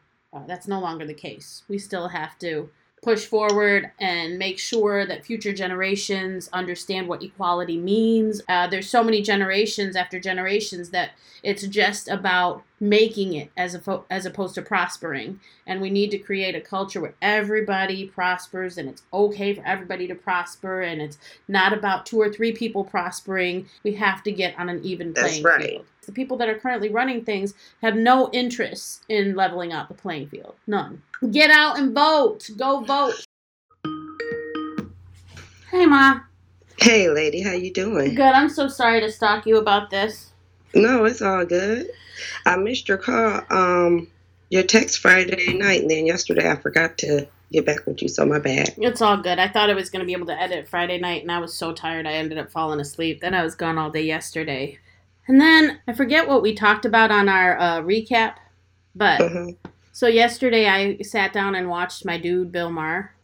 that's no longer the case. We still have to push forward and make sure that future generations understand what equality means. There's so many generations after generations that it's just about making it as opposed to prospering. And we need to create a culture where everybody prospers and it's okay for everybody to prosper. And it's not about two or three people prospering. We have to get on an even playing field. The people that are currently running things have no interest in leveling out the playing field. None. Get out and vote. Go vote. Hey, Ma. Hey, lady. How you doing? Good. I'm so sorry to stalk you about this. No, it's all good. I missed your call, your text Friday night, and then yesterday I forgot to get back with you, so my bad. It's all good. I thought I was going to be able to edit Friday night, and I was so tired I ended up falling asleep. Then I was gone all day yesterday. And then I forget what we talked about on our recap But so yesterday I sat down and watched my dude Bill Maher,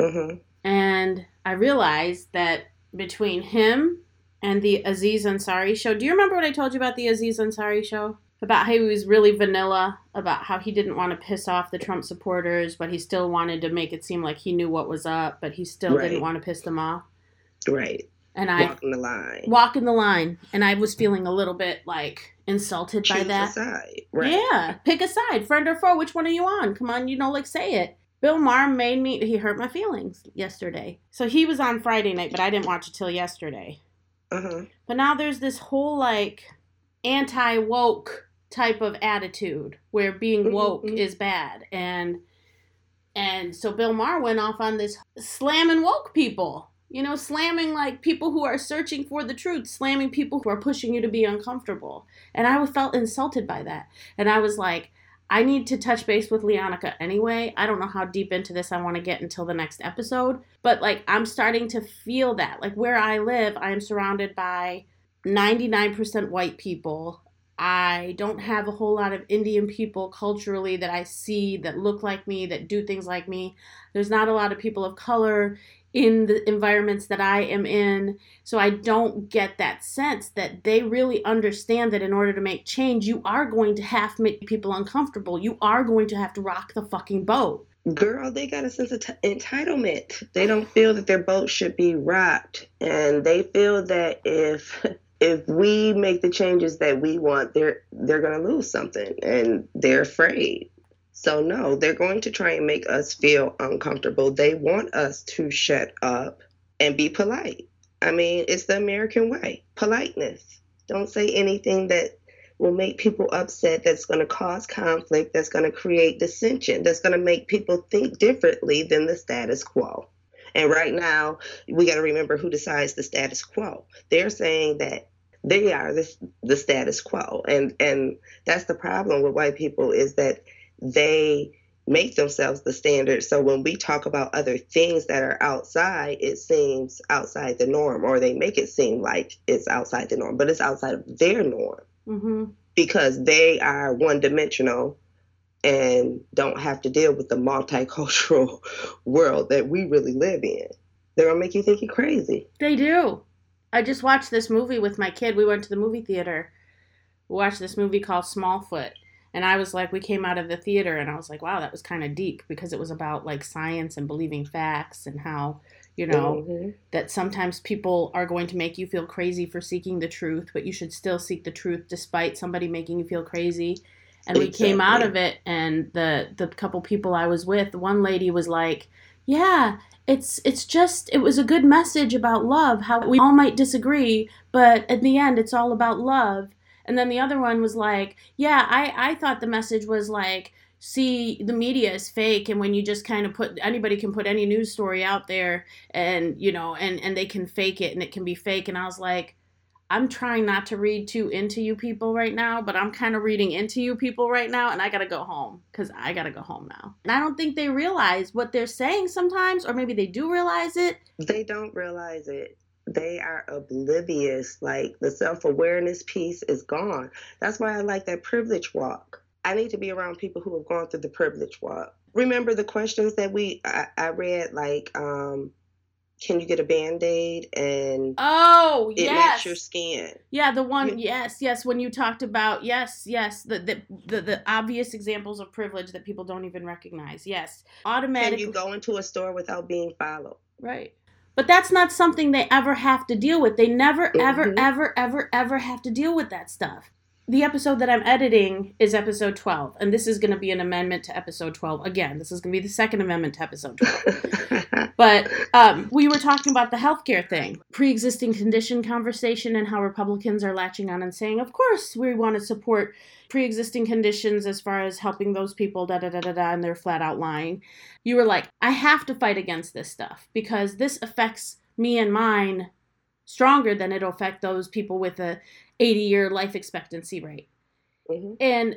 and I realized that between him and the Aziz Ansari show, do you remember what I told you about the Aziz Ansari show? About how he was really vanilla, about how he didn't want to piss off the Trump supporters, but he still wanted to make it seem like he knew what was up, but he still didn't want to piss them off. And walking the line. Walking the line. And I was feeling a little bit, like, insulted by that. Choose a side. Yeah. Pick a side. Friend or foe. Which one are you on? Come on, you know, like, say it. Bill Maher made me, he hurt my feelings yesterday. So he was on Friday night, but I didn't watch it till yesterday. But now there's this whole, like, anti-woke type of attitude where being woke is bad. And so Bill Maher went off on this slamming woke people, you know, slamming like people who are searching for the truth, slamming people who are pushing you to be uncomfortable. And I felt insulted by that. And I was like, I need to touch base with Leonica anyway. I don't know how deep into this I want to get until the next episode, but like, I'm starting to feel that like where I live, I'm surrounded by 99% white people. I don't have a whole lot of Indian people culturally that I see that look like me, that do things like me. There's not a lot of people of color in the environments that I am in. So I don't get that sense that they really understand that in order to make change, you are going to have to make people uncomfortable. You are going to have to rock the fucking boat. Girl, they got a sense of entitlement. They don't feel that their boat should be rocked. And they feel that if we make the changes that we want, they're going to lose something, and they're afraid. So no, they're going to try and make us feel uncomfortable. They want us to shut up and be polite. I mean, it's the American way. Politeness. Don't say anything that will make people upset, that's going to cause conflict, that's going to create dissension, that's going to make people think differently than the status quo. And right now, we got to remember who decides the status quo. They're saying that they are the status quo. And that's the problem with white people, is that they make themselves the standard. So when we talk about other things that are outside, it seems outside the norm, or they make it seem like it's outside the norm, but it's outside of their norm because they are one-dimensional and don't have to deal with the multicultural world that we really live in. They're going to make you think you're crazy. They do. I just watched this movie with my kid. We went to the movie theater. We watched this movie called Smallfoot. And I was like, we came out of the theater and I was like, wow, that was kind of deep, because it was about like science and believing facts and how, you know, that sometimes people are going to make you feel crazy for seeking the truth, but you should still seek the truth despite somebody making you feel crazy. And we came out of it, and the couple people I was with, one lady was like, yeah, it's just, it was a good message about love, how we all might disagree, but at the end, it's all about love. And then the other one was like, yeah, I thought the message was like, see, the media is fake. And when you just kind of put, anybody can put any news story out there and, you know, and they can fake it and it can be fake. And I was like, I'm trying not to read too into you people right now, but I'm kind of reading into you people right now, and I got to go home, because I got to go home now. And I don't think they realize what they're saying sometimes, or maybe they do realize it. They don't realize it. They are oblivious. Like, the self-awareness piece is gone. That's why I like that privilege walk. I need to be around people who have gone through the privilege walk. Remember the questions that I read, like, can you get a Band-Aid? And oh, yes. It match your skin. Yeah, the one, yes, when you talked about, yes, the obvious examples of privilege that people don't even recognize, yes. Automatically. Can you go into a store without being followed? Right. But that's not something they ever have to deal with. They never, ever have to deal with that stuff. The episode that I'm editing is episode 12, and this is going to be an amendment to episode 12. Again, this is going to be the second amendment to episode 12. But we were talking about the healthcare thing, pre-existing condition conversation, and how Republicans are latching on and saying, of course, we want to support pre-existing conditions as far as helping those people, da-da-da-da-da, and they're flat out lying. You were like, I have to fight against this stuff because this affects me and mine stronger than it'll affect those people with a 80-year life expectancy rate. And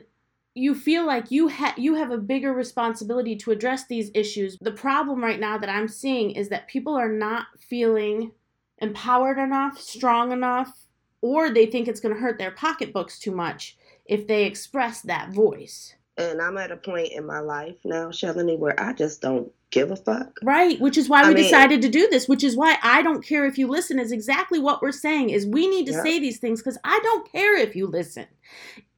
you feel like you have a bigger responsibility to address these issues. The problem right now that I'm seeing is that people are not feeling empowered enough, strong enough, or they think it's going to hurt their pocketbooks too much if they express that voice. And I'm at a point in my life now, Shalini, where I just don't give a fuck. Right, which is why we decided to do this, which is why I don't care if you listen is exactly what we're saying, is we need to say these things because I don't care if you listen.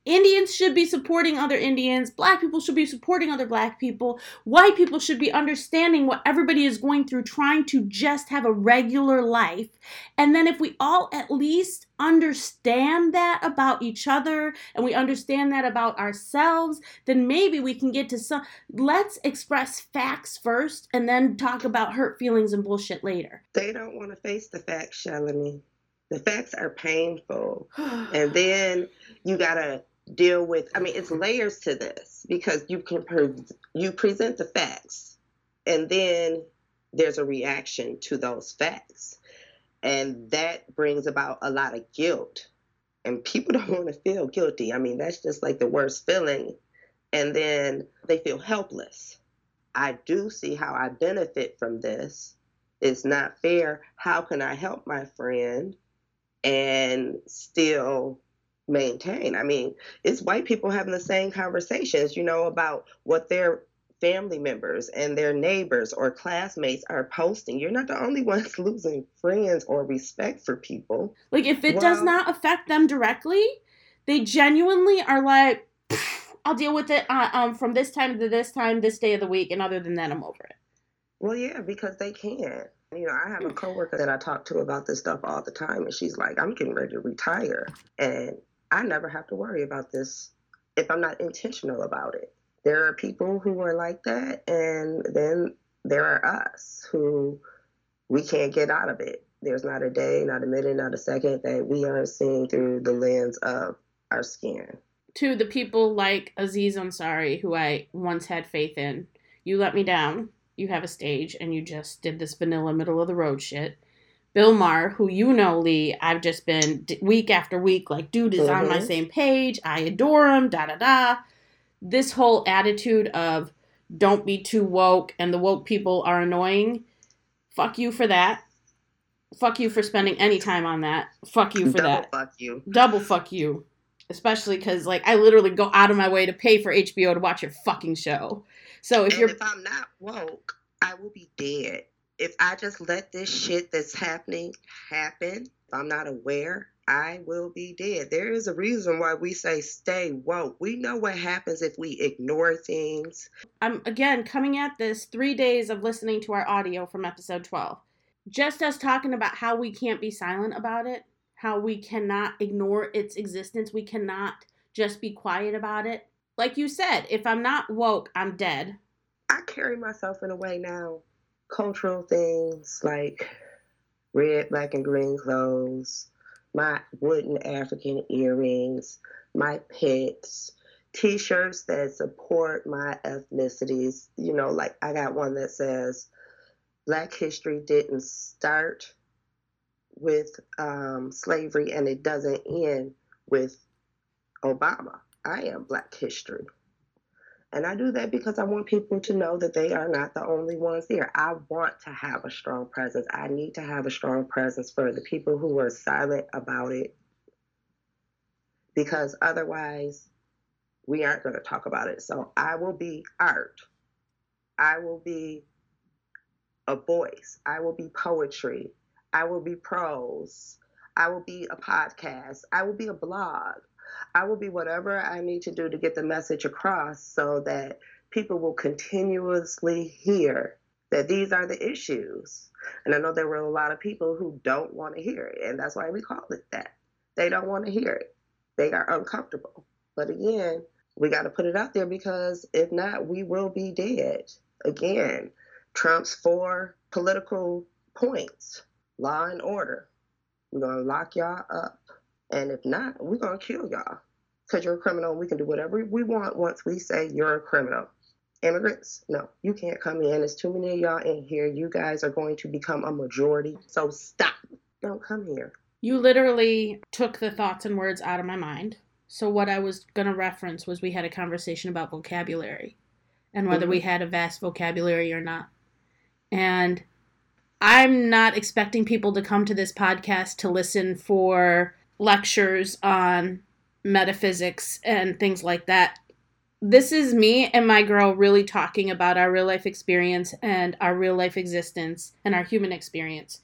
Indians should be supporting other Indians. Black people should be supporting other black people. White people should be understanding what everybody is going through, trying to just have a regular life. And then if we all at least understand that about each other and we understand that about ourselves, then maybe we can get to some... Let's express facts first and then talk about hurt feelings and bullshit later. They don't want to face the facts, Shalini. The facts are painful. And then you got to deal with, I mean, it's layers to this because you present the facts and then there's a reaction to those facts. And that brings about a lot of guilt. And people don't want to feel guilty. I mean, that's just like the worst feeling. And then they feel helpless. I do see how I benefit from this. It's not fair. How can I help my friend and still maintain? I mean, it's white people having the same conversations, you know, about what their family members and their neighbors or classmates are posting. You're not the only ones losing friends or respect for people. Like, if it does not affect them directly, they genuinely are like, I'll deal with it from this time to this time, this day of the week, and other than that, I'm over it. Well, yeah, because they can. You know, I have a coworker that I talk to about this stuff all the time, and she's like, I'm getting ready to retire, and I never have to worry about this if I'm not intentional about it. There are people who are like that, and then there are us who we can't get out of it. There's not a day, not a minute, not a second that we aren't seeing through the lens of our skin. To the people like Aziz Ansari, who I once had faith in, you let me down. You have a stage, and you just did this vanilla middle-of-the-road shit. Bill Maher, who you know, Lee, I've just been week after week, like, dude is on my same page. I adore him, da-da-da. This whole attitude of don't be too woke and the woke people are annoying, fuck you for that. Fuck you for spending any time on that. Fuck you for that. Double fuck you. Double fuck you. Especially because, like, I literally go out of my way to pay for HBO to watch your fucking show. If I'm not woke, I will be dead. If I just let this shit that's happening happen, if I'm not aware, I will be dead. There is a reason why we say stay woke. We know what happens if we ignore things. I'm, again, coming at this 3 days of listening to our audio from episode 12. Just us talking about how we can't be silent about it, how we cannot ignore its existence. We cannot just be quiet about it. Like you said, if I'm not woke, I'm dead. I carry myself in a way now. Cultural things like red, black, and green clothes, my wooden African earrings, my pets, T-shirts that support my ethnicities. You know, like I got one that says, Black history didn't start with slavery and it doesn't end with Obama. I am Black history. And I do that because I want people to know that they are not the only ones there. I want to have a strong presence. I need to have a strong presence for the people who are silent about it. Because otherwise, we aren't going to talk about it. So I will be art. I will be a voice. I will be poetry. I will be prose. I will be a podcast. I will be a blog. I will be whatever I need to do to get the message across so that people will continuously hear that these are the issues. And I know there were a lot of people who don't want to hear it, and that's why we call it that. They don't want to hear it. They are uncomfortable. But again, we got to put it out there because if not, we will be dead. Again, Trump's 4 political points, law and order. We're going to lock y'all up. And if not, we're going to kill y'all because you're a criminal and we can do whatever we want once we say you're a criminal. Immigrants, no, you can't come in. There's too many of y'all in here. You guys are going to become a majority. So stop. Don't come here. You literally took the thoughts and words out of my mind. So what I was going to reference was we had a conversation about vocabulary and whether we had a vast vocabulary or not. And I'm not expecting people to come to this podcast to listen for lectures on metaphysics and things like that. this is me and my girl really talking about our real life experience and our real life existence and our human experience.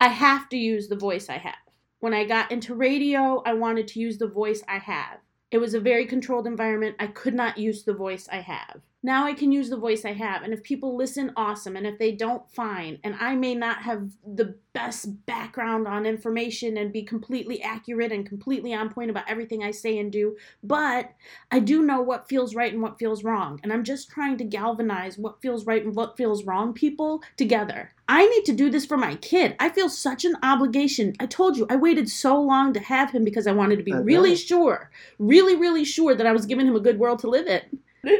I have to use the voice I have. When I got into radio, I wanted to use the voice I have. It was a very controlled environment. I could not use the voice I have. Now I can use the voice I have. And if people listen, awesome. And if they don't, fine. And I may not have the best background on information and be completely accurate and completely on point about everything I say and do. But I do know what feels right and what feels wrong. And I'm just trying to galvanize what feels right and what feels wrong people together. I need to do this for my kid. I feel such an obligation. I told you, I waited so long to have him because I wanted to be really sure that I was giving him a good world to live in.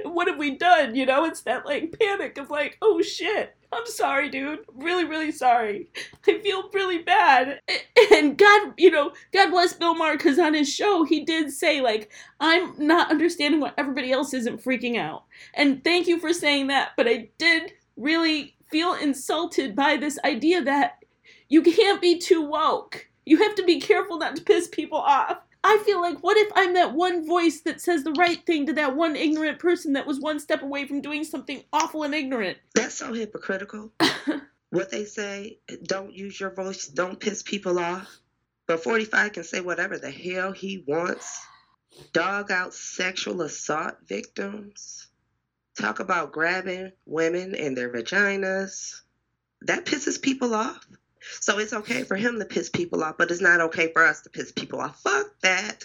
What have we done? You know, it's that like panic of like, oh shit, I'm sorry, dude. Really sorry. I feel really bad. And God, you know, God bless Bill Maher, because on his show, he did say like, I'm not understanding why everybody else isn't freaking out. And thank you for saying that. But I did really feel insulted by this idea that you can't be too woke. You have to be careful not to piss people off. I feel like, what if I'm that one voice that says the right thing to that one ignorant person that was one step away from doing something awful and ignorant? That's so hypocritical. What they say, don't use your voice, don't piss people off. But 45 can say whatever the hell he wants. Dog out sexual assault victims. Talk about grabbing women and their vaginas. That pisses people off. So it's okay for him to piss people off, but it's not okay for us to piss people off. Fuck that.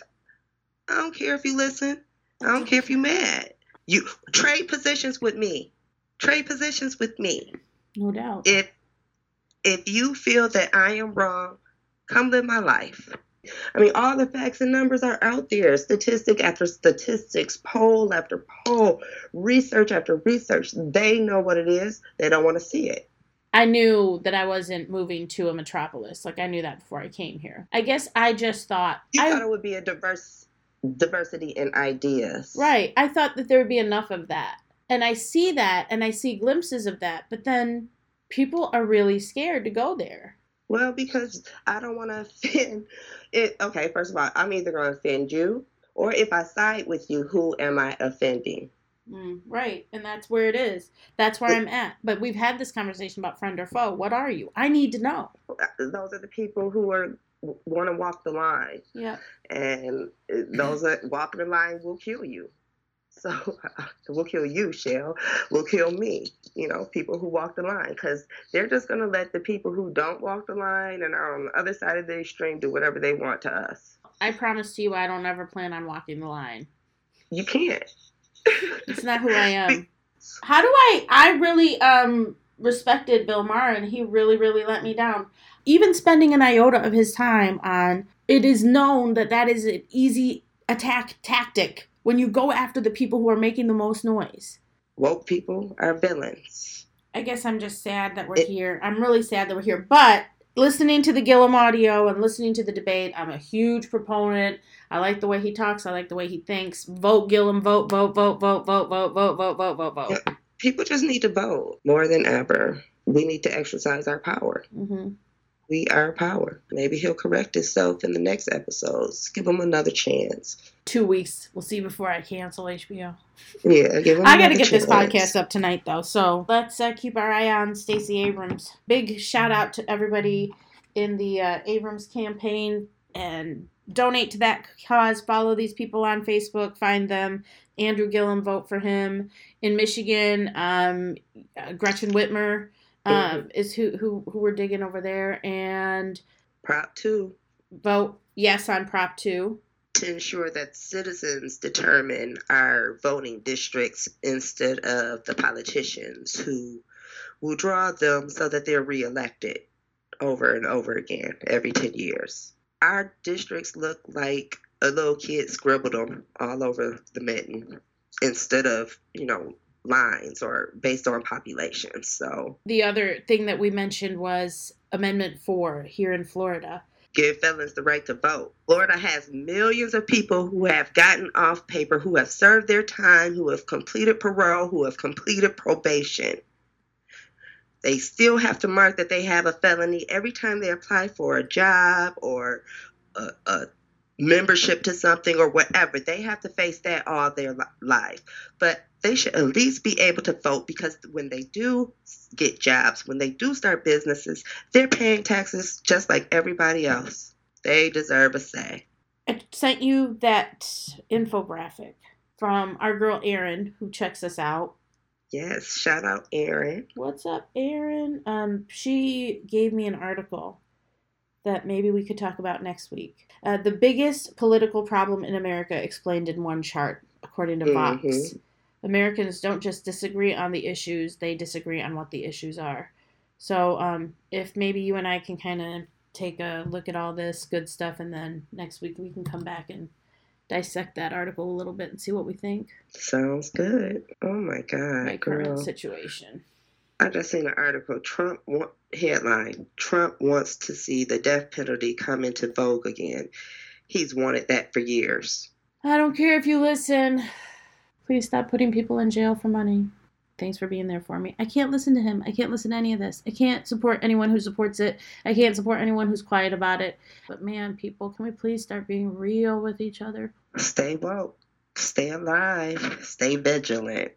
I don't care if you listen. I don't care if you're mad. You trade positions with me. No doubt. If you feel that I am wrong, come live my life. I mean, all the facts and numbers are out there. Statistic after statistics, poll after poll, research after research. They know what it is. They don't want to see it. I knew that I wasn't moving to a metropolis. Like, I knew that before I came here. I guess I just thought... You thought it would be a diversity in ideas. Right. I thought that there would be enough of that. And I see that, and I see glimpses of that. But then people are really scared to go there. Well, because I don't want to offend... Okay, first of all, I'm either going to offend you, or if I side with you, who am I offending? Right. And that's where it is. That's where I'm at. But we've had this conversation about friend or foe. What are you? I need to know. Those are the people who want to walk the line. Yeah. And those that walk the line will kill you. So we'll kill you, Shell. We'll kill me. You know, people who walk the line, because they're just going to let the people who don't walk the line and are on the other side of the extreme do whatever they want to us. I promise to you, I don't ever plan on walking the line. You can't. It's not who I am. How do I really respected Bill Maher, and he really, really let me down. Even spending an iota of his time on, it is known that that is an easy attack tactic when you go after the people who are making the most noise. Woke people are villains. I guess I'm just sad that we're here. I'm really sad that we're here, but... Listening to the Gillum audio and listening to the debate, I'm a huge proponent. I like the way he talks. I like the way he thinks. Vote Gillum, vote, vote, vote, vote, vote, vote, vote, vote, vote, vote, vote. People just need to vote more than ever. We need to exercise our power. Mm-hmm. We are power. Maybe he'll correct himself in the next episodes. Give him another chance. 2 weeks. We'll see before I cancel HBO. Yeah, give him. I got to get this podcast up tonight, though. So let's keep our eye on Stacey Abrams. Big shout out to everybody in the Abrams campaign, and donate to that cause. Follow these people on Facebook. Find them. Andrew Gillum, vote for him. In Michigan, Gretchen Whitmer is who we're digging over there. And Prop 2. Vote yes on Prop 2. To ensure that citizens determine our voting districts instead of the politicians who will draw them so that they're reelected over and over again every 10 years. Our districts look like a little kid scribbled them all over the mitten instead of, you know, lines or based on population. So the other thing that we mentioned was Amendment 4 here in Florida. Give felons the right to vote. Florida has millions of people who have gotten off paper, who have served their time, who have completed parole, who have completed probation. They still have to mark that they have a felony every time they apply for a job or a membership to something or whatever. They have to face that all their life. But they should at least be able to vote, because when they do get jobs, when they do start businesses, they're paying taxes just like everybody else. They deserve a say. I sent you that infographic from our girl Erin, who checks us out. Yes, shout out Erin. What's up, Erin? She gave me an article that maybe we could talk about next week. The biggest political problem in America explained in one chart, according to Vox. Mm-hmm. Americans don't just disagree on the issues, they disagree on what the issues are. So if maybe you and I can kind of take a look at all this good stuff, and then next week we can come back and dissect that article a little bit and see what we think. Sounds good. Oh my God, my girl. Current situation. I just seen an article, Trump wants to see the death penalty come into vogue again. He's wanted that for years. I don't care if you listen. Please stop putting people in jail for money. Thanks for being there for me. I can't listen to him. I can't listen to any of this. I can't support anyone who supports it. I can't support anyone who's quiet about it. But man, people, can we please start being real with each other? Stay woke. Stay alive. Stay vigilant.